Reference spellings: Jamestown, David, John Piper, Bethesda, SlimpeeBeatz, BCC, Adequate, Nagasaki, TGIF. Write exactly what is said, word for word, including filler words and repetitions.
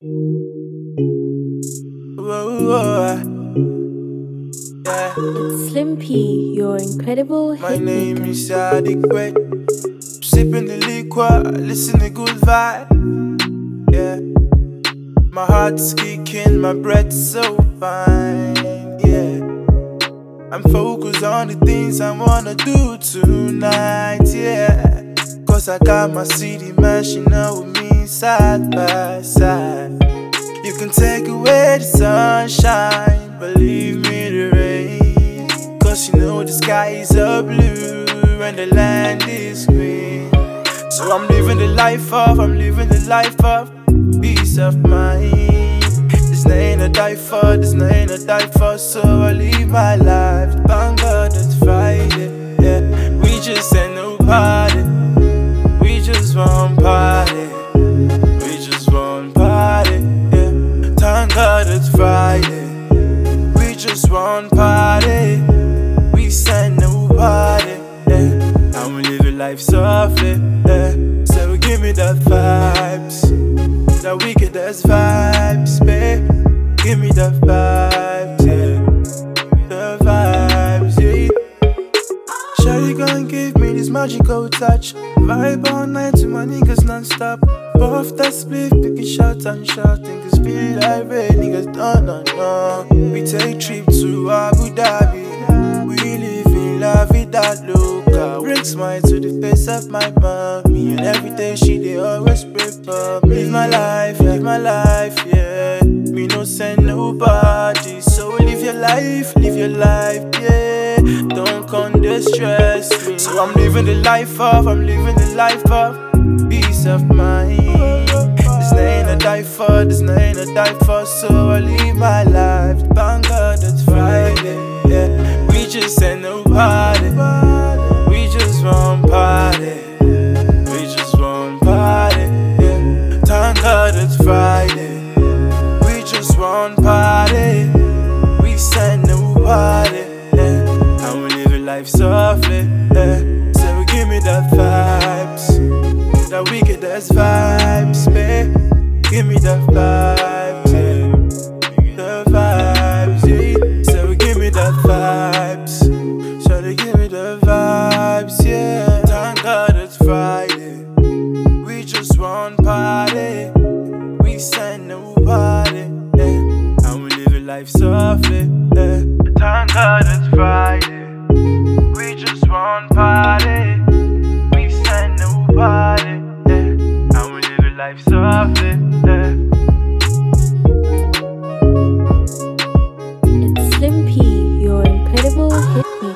Yeah. Slimpee, your incredible hit. My name maker. Is Adequate. Sipping the liquor, listen to good vibe. Yeah. My heart's kicking, my breath's so fine. Yeah. I'm focused on the things I wanna do tonight. Yeah. Cause I got my city man, she know with me side by side. You can take away the sunshine, but leave me the rain. Cause you know the skies are blue and the land is green. So I'm living the life of, I'm living the life of peace of mind. There's nothing to die for, there's nothing to die for. So I live my life, thank God it's Friday, yeah. We just ain't no party, we just want party. It's Friday, we just want party. We send nobody, yeah. And we live your life softly, yeah. So give me the vibes, that wicked ass vibes, babe. Give me the vibes, yeah. The vibes, yeah. Shawty gon' give me this magical touch. Vibe all night to my niggas non-stop. Puff that split, pick it shot and shot. Niggas feel like red, niggas done, no, no. We take trip to Abu Dhabi. We live in La Vida Loca. Bring smile to the face of my mommy. And everything she, they always pray for me. Live my life, live my life, yeah. Me no send nobody. So live your life, live your life, yeah. Don't come distress me. So I'm living the life of, I'm living the life of peace of mind. There's nothing to die for, there's nothing to die for. So I live my life, thank God it's Friday, yeah. We just ain't no party, we just want party. We just want party, yeah. Thank God it's Friday, we just want party. We send no party, yeah. And we live your life softly, yeah. So give me the vibes, the wicked ass vibes, babe. Give me the vibes, yeah. The vibes, yeah. So give me the vibes. So they give me the vibes, yeah. Thank God it's Friday, we just want party. We send nobody, yeah. And we live your life softly, yeah. Thank God it's Friday, we just want party. We send nobody. Life softly, yeah. It's Slimpee, your incredible hit.